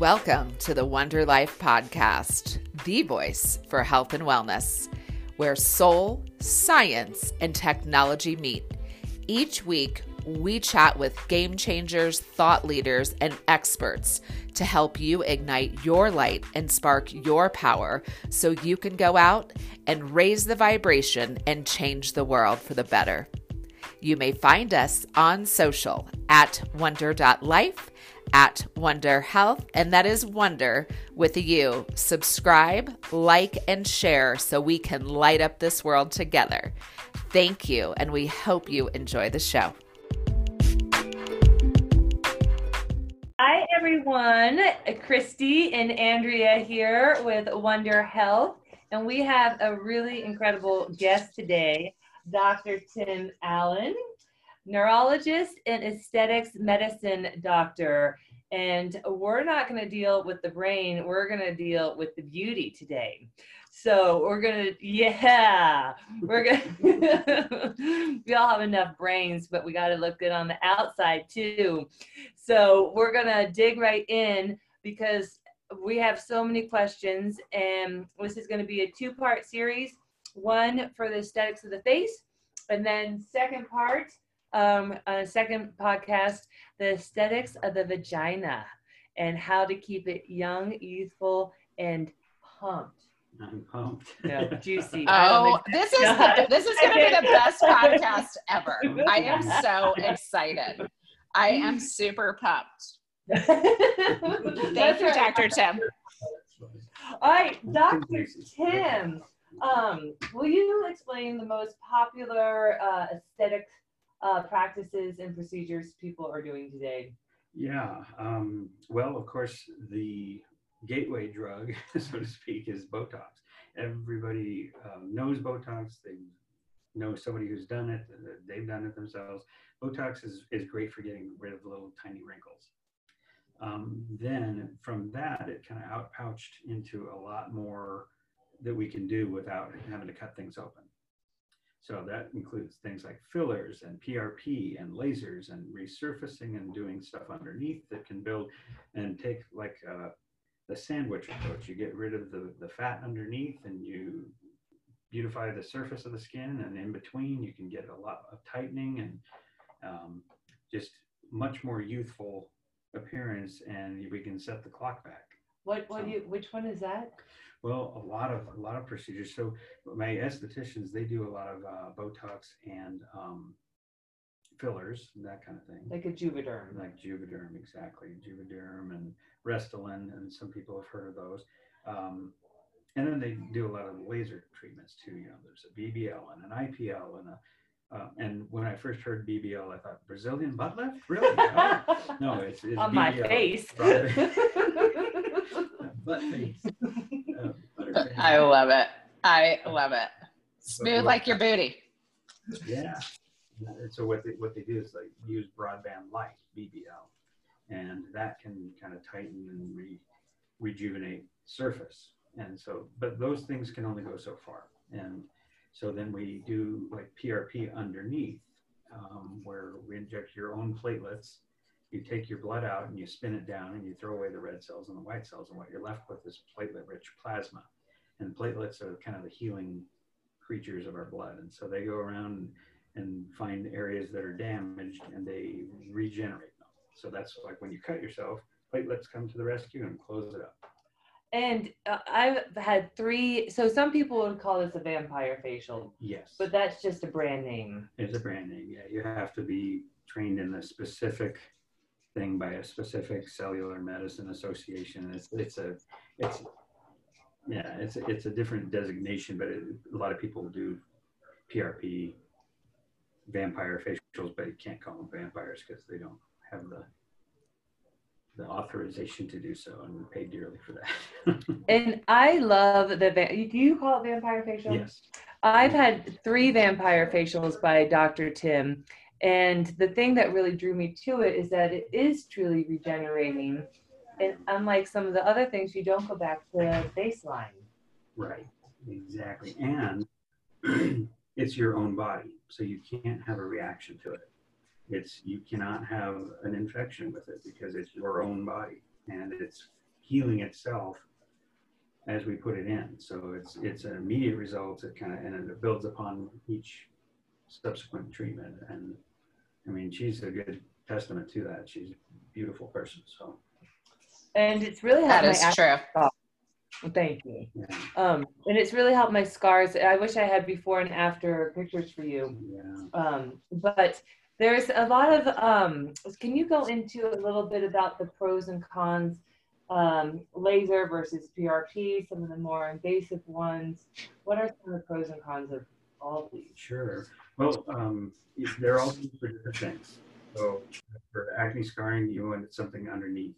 Welcome to the Wonder Life Podcast, the voice for health and wellness, where soul, science, and technology meet. Each week, we chat with game changers, thought leaders, and experts to help you ignite your light and spark your power so you can go out and raise the vibration and change the world for the better. You may find us on social at wonder.life, at Wonder Health, and that is Wonder with a U. Subscribe, like, and share so we can light up this world together. Thank you, and we hope you enjoy the show. Hi, everyone. Christy and Andrea here with Wonder Health, and we have a really incredible guest today, Dr. Tim Allen, neurologist and aesthetics medicine doctor. And we're not going to deal with the brain. We're going to deal with the beauty today. So we're going to, we all have enough brains, but we got to look good on the outside too. So we're going to dig right in because we have so many questions, and this is going to be a two-part series. One for the aesthetics of the face, and then second part, on a second podcast, the aesthetics of the vagina and how to keep it young, youthful, and pumped. I'm pumped. No, juicy. Oh, this is going to be the best podcast ever. I am so excited. I am super pumped. Thank you, Dr. Tim. All right, Dr. Tim, will you explain the most popular aesthetic practices and procedures people are doing today? Yeah, well, of course, the gateway drug, so to speak, is Botox. Everybody knows Botox. They know somebody who's done it. They've done it themselves. Botox is great for getting rid of little tiny wrinkles. Then from that, it kind of outpouched into a lot more that we can do without having to cut things open. So that includes things like fillers and PRP and lasers and resurfacing and doing stuff underneath that can build and take, like the sandwich approach. You get rid of the fat underneath and you beautify the surface of the skin, and in between you can get a lot of tightening and just much more youthful appearance, and we can set the clock back. Which one is that? Well, a lot of procedures. So my estheticians, they do a lot of Botox and fillers and that kind of thing. Like a Juvederm. Like Juvederm, exactly. Juvederm and Restylane, and some people have heard of those. And then they do a lot of laser treatments too. You know, there's a BBL and an IPL and a. And when I first heard BBL, I thought, Brazilian butt lift? Really? No, it's on BBL. My face. Butt face. I love it. I love it. Smooth like your booty. Yeah. And so what they do is they use broadband light, BBL, and that can kind of tighten and rejuvenate surface. And so, but those things can only go so far. And so then we do like PRP underneath, where we inject your own platelets. You take your blood out and you spin it down and you throw away the red cells and the white cells, and what you're left with is platelet-rich plasma. And platelets are kind of the healing creatures of our blood. And so they go around and find areas that are damaged and they regenerate them. So that's like when you cut yourself, platelets come to the rescue and close it up. And I've had three, so some people would call this a vampire facial. Yes. But that's just a brand name. It's a brand name, yeah. You have to be trained in a specific thing by a specific Cellular Medicine Association. It's a different designation, but a lot of people do PRP, vampire facials, but you can't call them vampires because they don't have the authorization to do so, and we pay dearly for that. And I love do you call it vampire facial? Yes. I've had three vampire facials by Dr. Tim, and the thing that really drew me to it is that it is truly regenerating, and unlike some of the other things, you don't go back to baseline. Right, exactly. And it's your own body, so you can't have a reaction to it. You cannot have an infection with it because it's your own body, and it's healing itself as we put it in. So it's an immediate result. It kind of, and it builds upon each subsequent treatment. And I mean, she's a good testament to that. She's a beautiful person. So, and it's really helped. That is true. Well, thank you. Yeah. And it's really helped my scars. I wish I had before and after pictures for you. Yeah. But there's a lot of, can you go into a little bit about the pros and cons, laser versus PRP, some of the more invasive ones? What are some of the pros and cons of all of these? Sure. Well, they're all for different things. So for acne scarring, you want something underneath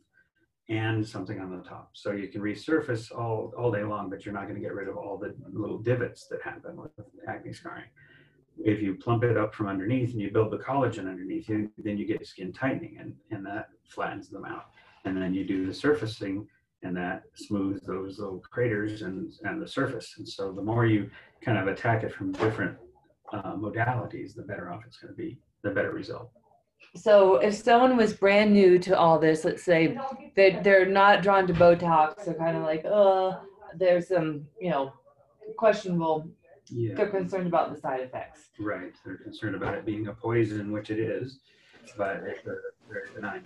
and something on the top. So you can resurface all day long, but you're not going to get rid of all the little divots that happen with acne scarring. If you plump it up from underneath and you build the collagen underneath, then you get skin tightening, and that flattens them out. And then you do the surfacing, and that smooths those little craters and the surface. And so the more you kind of attack it from different modalities, the better off it's going to be, the better result. So if someone was brand new to all this, let's say they're not drawn to Botox, they're kind of like, there's some, questionable. Yeah. They're concerned about the side effects. Right. They're concerned about it being a poison, which it is, but they're benign.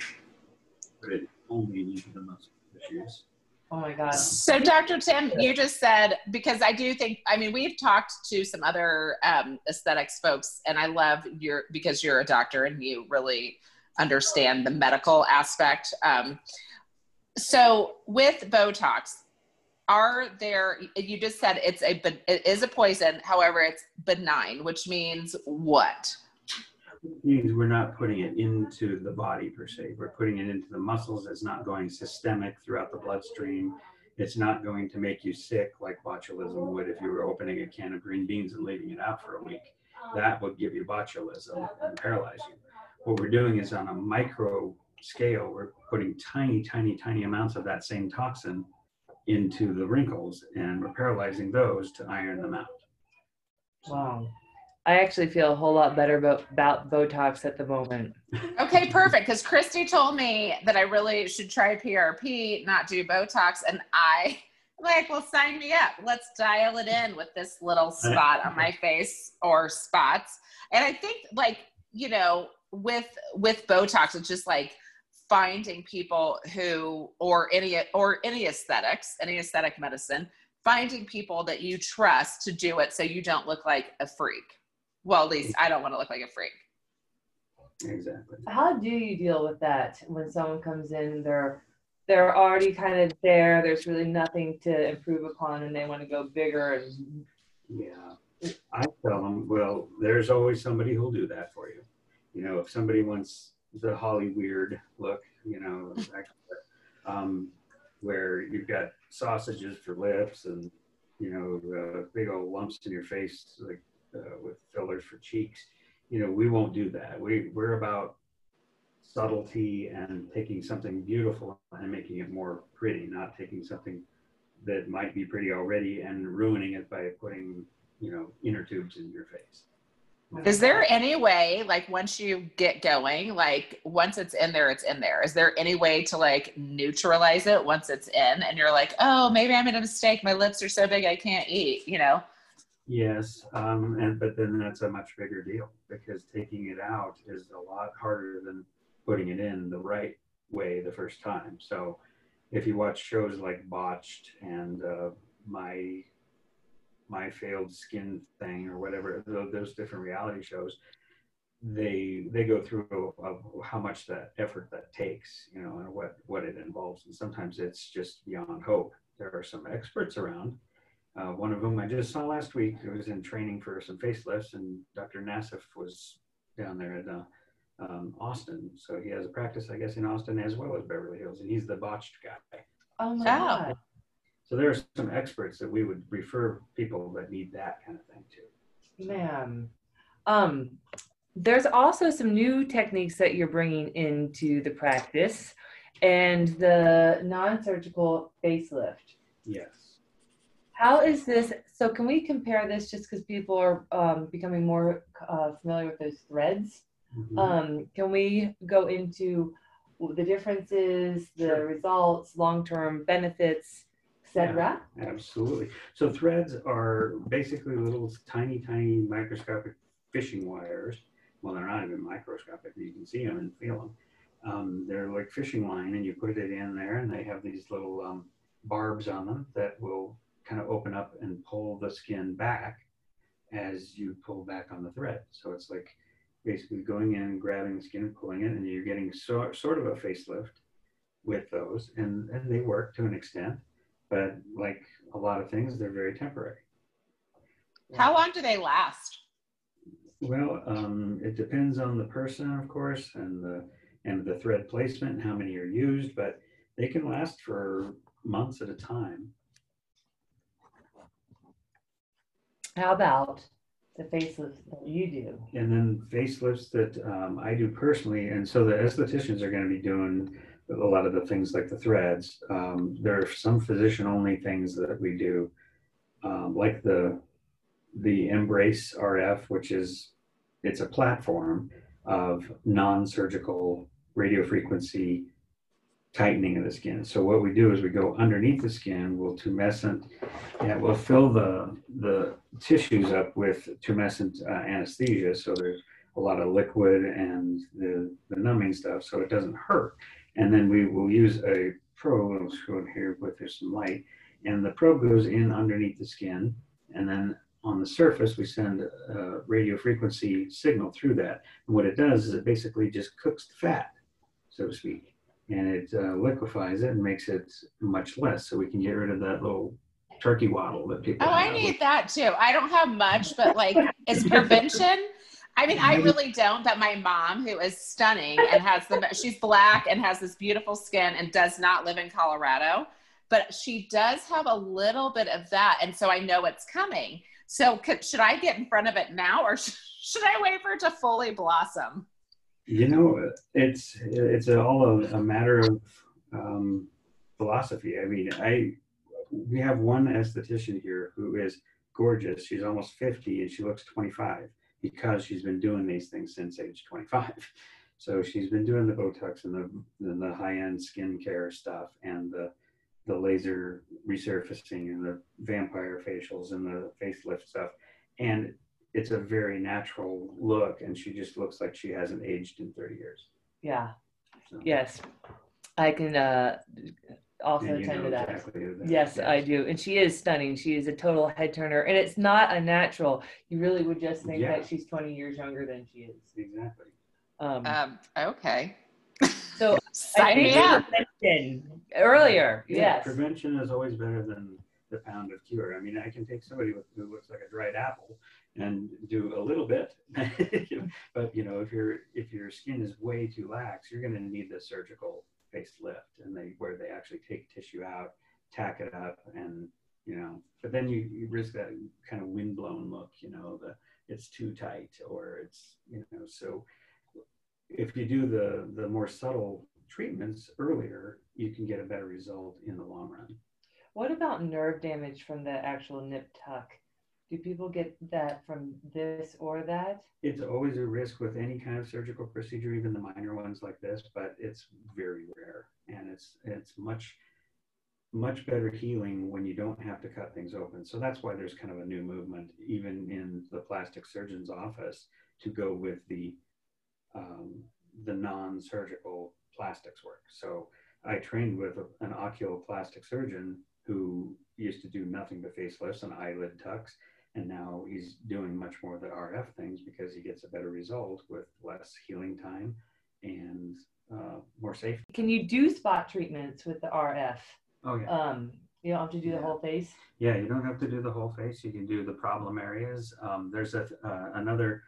But it only leads to the most issues. Oh my God. So Dr. Tim, you just said, because I do think, I mean, we've talked to some other aesthetics folks, and I love your, because you're a doctor and you really understand the medical aspect. So with Botox, are there, you just said it is a poison, however, it's benign, which means what? It means we're not putting it into the body per se. We're putting it into the muscles. It's not going systemic throughout the bloodstream. It's not going to make you sick like botulism would if you were opening a can of green beans and leaving it out for a week. That would give you botulism and paralyze you. What we're doing is on a micro scale, we're putting tiny, tiny, tiny amounts of that same toxin into the wrinkles, and we're paralyzing those to iron them out. Wow. I actually feel a whole lot better about Botox at the moment. Okay, perfect. Because Christy told me that I really should try PRP, not do Botox. And I'm like, well, sign me up. Let's dial it in with this little spot on my face or spots. And I think with Botox, it's just like finding people who, or any aesthetics, any aesthetic medicine, finding people that you trust to do it so you don't look like a freak. Well, at least I don't want to look like a freak. Exactly. How do you deal with that when someone comes in, they're already kind of there, there's really nothing to improve upon, and they want to go bigger? And... Yeah. I tell them, well, there's always somebody who'll do that for you. If somebody wants the Holly Weird look, where you've got sausages for lips and, big old lumps in your face, like, with fillers for cheeks, we won't do that. We're about subtlety and taking something beautiful and making it more pretty, not taking something that might be pretty already and ruining it by putting, inner tubes in your face. Is there any way, once you get going, once it's in there, it's in there? Is there any way to neutralize it once it's in and you're like, oh, maybe I made a mistake. My lips are so big I can't eat, Yes, but then that's a much bigger deal, because taking it out is a lot harder than putting it in the right way the first time. So if you watch shows like Botched and My Failed Skin Thing or whatever, those different reality shows, they go through how much that effort that takes, and what it involves. And sometimes it's just beyond hope. There are some experts around. One of whom I just saw last week, who was in training for some facelifts, and Dr. Nassif was down there in Austin. So he has a practice, I guess, in Austin as well as Beverly Hills, and he's the Botched guy. Oh, my God. So there are some experts that we would refer people that need that kind of thing to. Man. There's also some new techniques that you're bringing into the practice, and the non-surgical facelift. Yes. How is this? So can we compare this, just because people are becoming more familiar with those threads? Mm-hmm. Can we go into the differences, the results, long-term benefits, etc. Yeah, absolutely. So threads are basically little tiny microscopic fishing wires. Well, they're not even microscopic. You can see them and feel them. They're like fishing line, and you put it in there, and they have these little barbs on them that will kind of open up and pull the skin back as you pull back on the thread. So it's like basically going in and grabbing the skin and pulling it, and you're getting sort of a facelift with those, and they work to an extent, but like a lot of things, they're very temporary. How long do they last? Well, it depends on the person, of course, and the thread placement and how many are used, but they can last for months at a time. How about the facelifts that you do? And then facelifts that I do personally, and so the estheticians are going to be doing a lot of the things like the threads. There are some physician-only things that we do, like the Embrace RF, which is, it's a platform of non-surgical radiofrequency tightening of the skin. So what we do is we go underneath the skin, we'll tumescent, we'll fill the tissues up with tumescent anesthesia. So there's a lot of liquid and the numbing stuff, so it doesn't hurt. And then we will use a probe, I'll show it here, but there's some light, and the probe goes in underneath the skin, and then on the surface, we send a radio frequency signal through that. And what it does is it basically just cooks the fat, so to speak, and it liquefies it and makes it much less, so we can get rid of that little turkey waddle that people have. I need that too. I don't have much, but like, it's prevention. I mean, I really don't, but my mom, who is stunning and she's black and has this beautiful skin and does not live in Colorado, but she does have a little bit of that. And so I know it's coming. So should I get in front of it now, or should I wait for it to fully blossom? You know, it's all a matter of philosophy. I mean, we have one esthetician here who is gorgeous. She's almost 50 and she looks 25. Because she's been doing these things since age 25. So she's been doing the Botox and the high-end skincare stuff and the laser resurfacing and the vampire facials and the facelift stuff. And it's a very natural look, and she just looks like she hasn't aged in 30 years. Yeah, so. Yes. I can also attend to that. Exactly that. Yes, I do. And she is stunning. She is a total head turner, and it's not unnatural. You really would just think that she's 20 years younger than she is. Exactly. Okay. So sign me up. Earlier, yes. Prevention is always better than the pound of cure. I mean, I can take somebody who looks like a dried apple and do a little bit, but you know, if your skin is way too lax, you're going to need the surgical facelift, and where they actually take tissue out, tack it up, and you know, but then you risk that kind of windblown look, you know, it's too tight, or it's, you know, so if you do the more subtle treatments earlier, you can get a better result in the long run. What about nerve damage from the actual nip tuck? Do people get that from this or that? It's always a risk with any kind of surgical procedure, even the minor ones like this, but it's very rare. And it's much, much better healing when you don't have to cut things open. So that's why there's kind of a new movement, even in the plastic surgeon's office, to go with the non-surgical plastics work. So I trained with an oculoplastic surgeon who used to do nothing but facelifts and eyelid tucks. And now he's doing much more of the RF things because he gets a better result with less healing time and more safety. Can you do spot treatments with the RF? Oh, yeah. You don't have to do the whole face? Yeah, you don't have to do the whole face. You can do the problem areas. There's another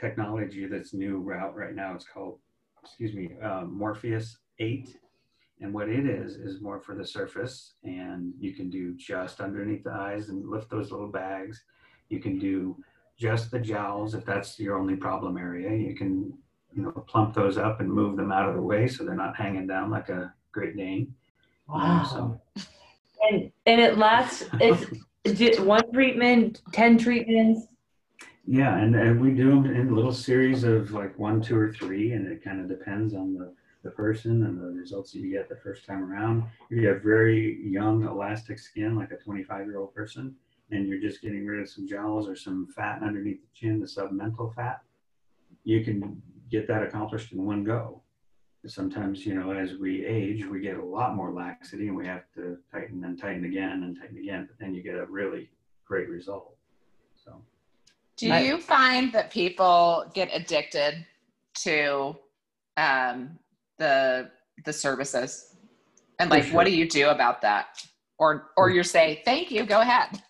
technology that's new out right now. It's called, Morpheus 8. And what it is more for the surface, and you can do just underneath the eyes and lift those little bags. You can do just the jowls if that's your only problem area. You can, you know, plump those up and move them out of the way so they're not hanging down like a Great Dane. Wow. And it lasts, it's one treatment, 10 treatments. Yeah, and we do them in little series of like 1, 2, or 3, and it kind of depends on the the person and the results that you get the first time around. If you have very young, elastic skin, like a 25-year-old person, and you're just getting rid of some jowls or some fat underneath the chin, the submental fat, you can get that accomplished in one go. Sometimes, you know, as we age, we get a lot more laxity and we have to tighten and tighten again and tighten again, but then you get a really great result. So, do you find that people get addicted to the services? And like, sure, what do you do about that? Or you say, thank you, go ahead.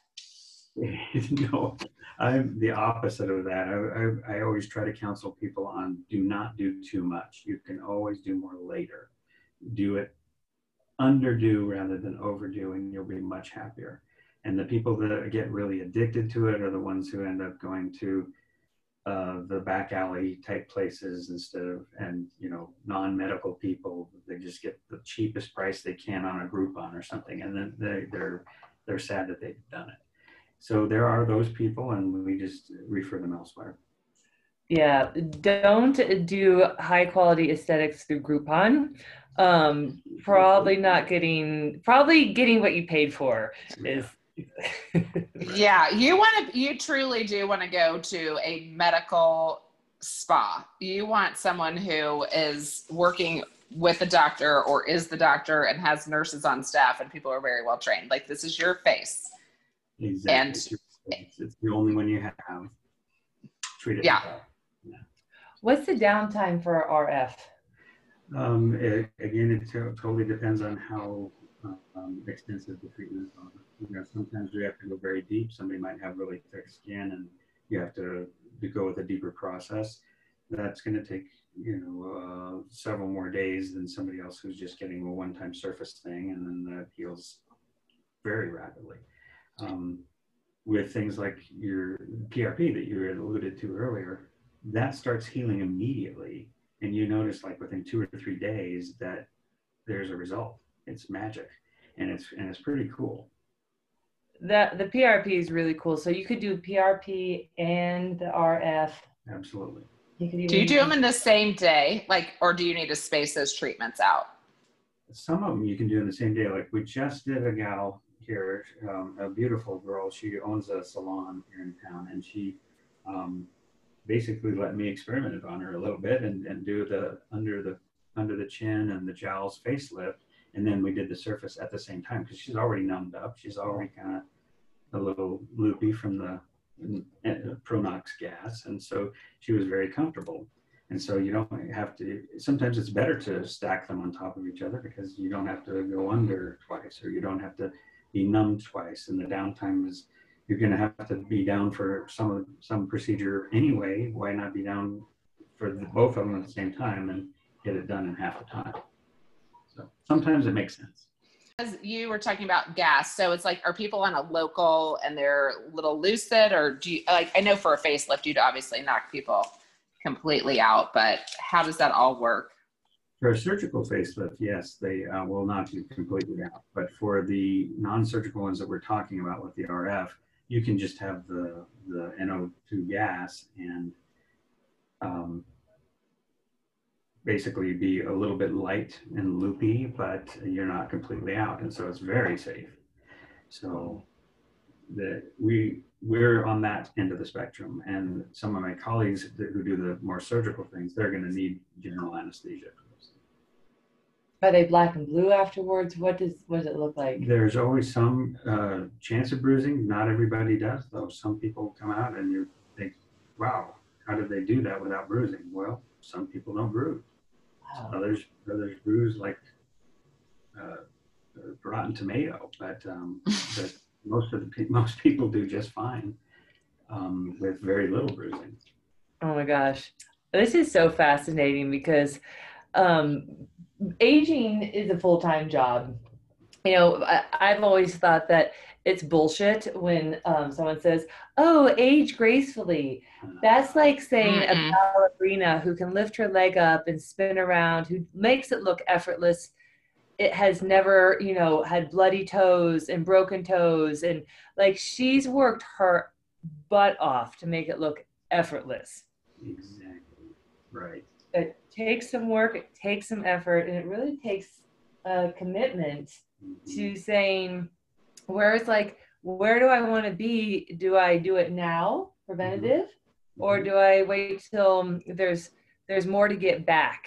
No, I'm the opposite of that. I always try to counsel people on do not do too much. You can always do more later. Do it underdo rather than overdo, and you'll be much happier. And the people that get really addicted to it are the ones who end up going to the back alley type places instead of, and you know, non-medical people. They just get the cheapest price they can on a Groupon or something, and then they're sad that they've done it. So there are those people, and we just refer them elsewhere. Yeah, don't do high quality aesthetics through Groupon. Probably getting what you paid for is. Yeah, you truly do want to go to a medical spa. You want someone who is working with a doctor or is the doctor and has nurses on staff and people are very well trained. Like, this is your face. Exactly. And it's the only one you have. Treat it. Yeah. Yeah. What's the downtime for RF? It totally depends on how extensive the treatment is. You know, sometimes we have to go very deep. Somebody might have really thick skin, and you have to go with a deeper process. That's going to take, you know, several more days than somebody else who's just getting a one-time surface thing, and then that heals very rapidly. With things like your PRP that you had alluded to earlier, that starts healing immediately. And you notice, like, within 2 or 3 days that there's a result. It's magic. And it's pretty cool. The PRP is really cool. So you could do PRP and the RF. Absolutely. Do you do them in the same day? Like, or do you need to space those treatments out? Some of them you can do in the same day. Like, we just did a gal here, a beautiful girl. She owns a salon here in town, and she basically let me experiment on her a little bit and do the under the chin and the jowls facelift, and then we did the surface at the same time because she's already numbed up. She's already kind of a little loopy from the Pronox gas, and so she was very comfortable. And so you don't have to, sometimes it's better to stack them on top of each other because you don't have to go under twice, or you don't have to be numb twice, and the downtime is, you're going to have to be down for some procedure anyway. Why not be down for both of them at the same time and get it done in half the time? So sometimes it makes sense. As you were talking about gas, so it's like, are people on a local and they're a little lucid, or do you, like, I know for a facelift you'd obviously knock people completely out, but how does that all work? For a surgical facelift, yes, they will knock you completely out. But for the non-surgical ones that we're talking about with the RF, you can just have the NO2 gas and basically be a little bit light and loopy, but you're not completely out. And so it's very safe. So we're on that end of the spectrum. And some of my colleagues who do the more surgical things, they're going to need general anesthesia. Are they black and blue afterwards? What does it look like? There's always some chance of bruising. Not everybody does, though. Some people come out and you think, wow, how did they do that without bruising? Well, some people don't bruise. Wow. Others bruise like a rotten tomato, but most people do just fine with very little bruising. Oh my gosh. This is so fascinating because aging is a full-time job. You know, I've always thought that it's bullshit when someone says, oh, age gracefully. That's like saying a ballerina who can lift her leg up and spin around, who makes it look effortless. It has never, you know, had bloody toes and broken toes. And like, she's worked her butt off to make it look effortless. Exactly. Right. But takes some work, it takes some effort, and it really takes a commitment to saying, where it's like, where do I want to be? Do I do it now, preventative, or do I wait till there's more to get back?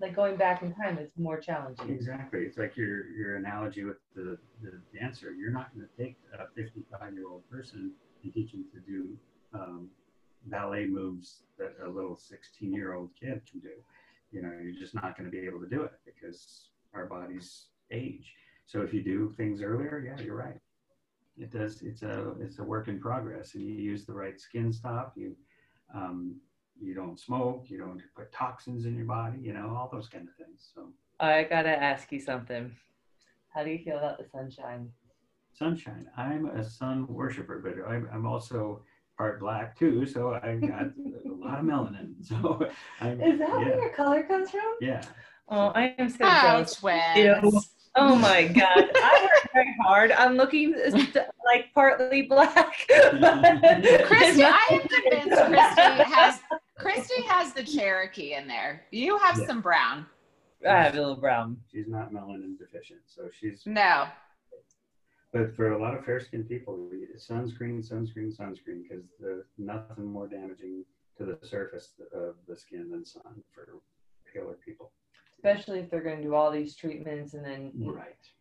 Like going back in time, it's more challenging. Exactly. It's like your analogy with the dancer. You're not going to take a 55-year-old person and teach them to do ballet moves that a little 16-year-old kid can do. You know, you're just not going to be able to do it because our bodies age. So if you do things earlier, yeah, you're right. It does. It's a work in progress, and you use the right skin stuff. You don't smoke. You don't put toxins in your body. You know, all those kind of things. So I gotta ask you something. How do you feel about the sunshine? Sunshine. I'm a sun worshiper, but I'm also part black too. So I got a lot of melanin. So is that where your color comes from? Yeah. Oh, I am so jealous. Oh my God, I work very hard. I'm looking like partly black. Christy, I am convinced Christy has the Cherokee in there. You have some brown. I have a little brown. She's not melanin deficient, so she's... No. But for a lot of fair-skinned people, sunscreen, sunscreen, sunscreen, because there's nothing more damaging to the surface of the skin than sun for paler people. Especially if they're going to do all these treatments and then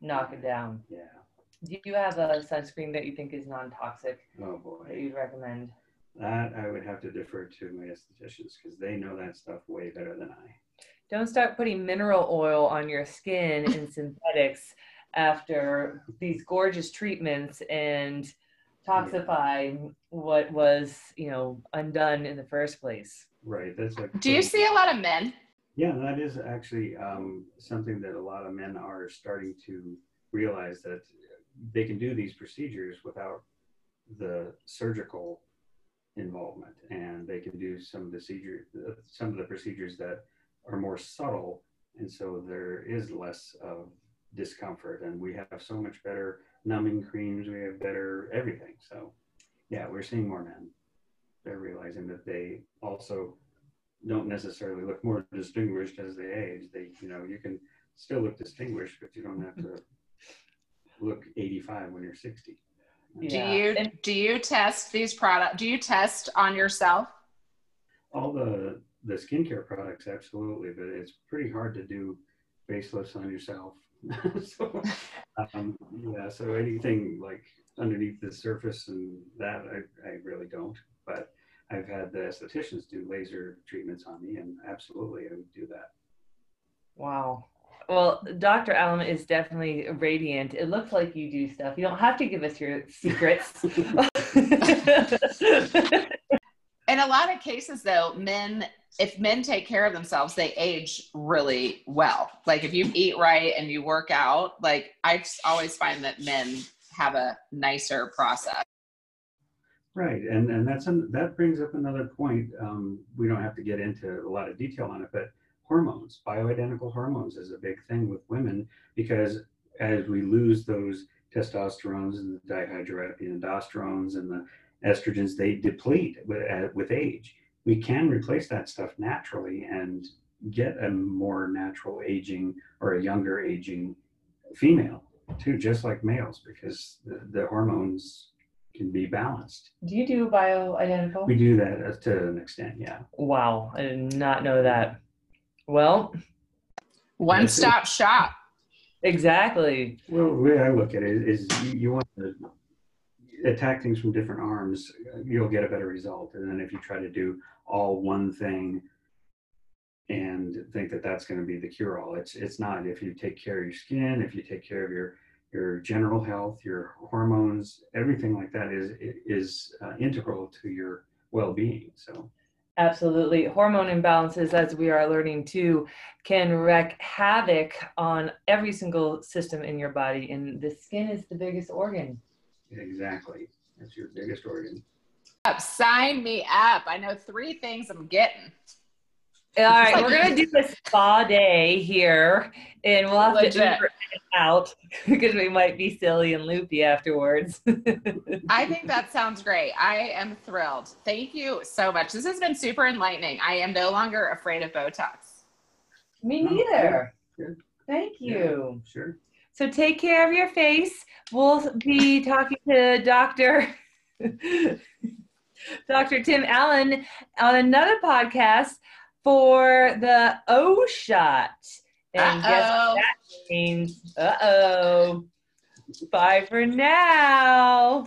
knock it down. Yeah. Do you have a sunscreen that you think is non-toxic? Oh boy. That you'd recommend? That I would have to defer to my estheticians because they know that stuff way better than I. Don't start putting mineral oil on your skin and synthetics after these gorgeous treatments and toxify what was, you know, undone in the first place. Right. That's like. Do you see a lot of men? Yeah, that is actually something that a lot of men are starting to realize, that they can do these procedures without the surgical involvement, and they can do some of the procedures that are more subtle, and so there is less of discomfort, and we have so much better numbing creams, we have better everything. So yeah, we're seeing more men. They're realizing that they also don't necessarily look more distinguished as they age. They, you know, you can still look distinguished, but you don't have to look 85 when you're 60. Yeah. Do you test these products? Do you test on yourself? All the skincare products, absolutely, but it's pretty hard to do facelifts on yourself. So anything like underneath the surface and that, I really don't, but I've had the estheticians do laser treatments on me, and absolutely I would do that. Wow. Well, Dr. Allen is definitely radiant. It looks like you do stuff. You don't have to give us your secrets. In a lot of cases, though, men, if men take care of themselves, they age really well. Like if you eat right and you work out, like I just always find that men have a nicer process. Right, and that brings up another point. We don't have to get into a lot of detail on it, but hormones, bioidentical hormones is a big thing with women, because as we lose those testosterones and the dihydroepiandrosterones and the estrogens, they deplete with age. We can replace that stuff naturally and get a more natural aging or a younger aging female too, just like males, because the hormones can be balanced. Do you do bioidentical? We do that to an extent, yeah. Wow, I did not know that. Well, one-stop shop. Exactly. Well, the way I look at it is you want to attack things from different arms, you'll get a better result. And then if you try to do all one thing and think that that's going to be the cure-all, it's not. If you take care of your skin, if you take care of your general health, your hormones, everything like that is integral to your well-being. So absolutely. Hormone imbalances, as we are learning too, can wreak havoc on every single system in your body. And the skin is the biggest organ. Exactly. That's your biggest organ. Sign me up. I know 3 things I'm getting. All right, we're going to do a spa day here, and we'll have to edit it out because we might be silly and loopy afterwards. I think that sounds great. I am thrilled. Thank you so much. This has been super enlightening. I am no longer afraid of Botox. Me neither. Sure. Thank you. Yeah, sure. So take care of your face. We'll be talking to Dr. Tim Allen on another podcast for the O Shot. And guess what that means? Uh-oh. Bye for now.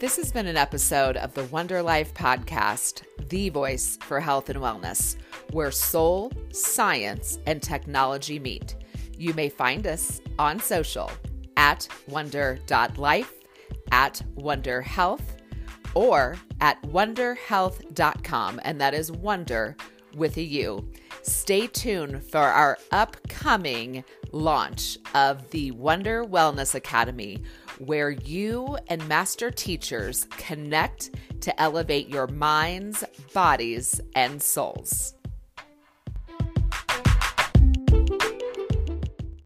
This has been an episode of the Wonder Life podcast, the voice for health and wellness, where soul, science, and technology meet. You may find us on social at wonder.life, at Wonder Health, or at wonderhealth.com, and that is wonder with a U. Stay tuned for our upcoming launch of the Wonder Wellness Academy, where you and master teachers connect to elevate your minds, bodies, and souls.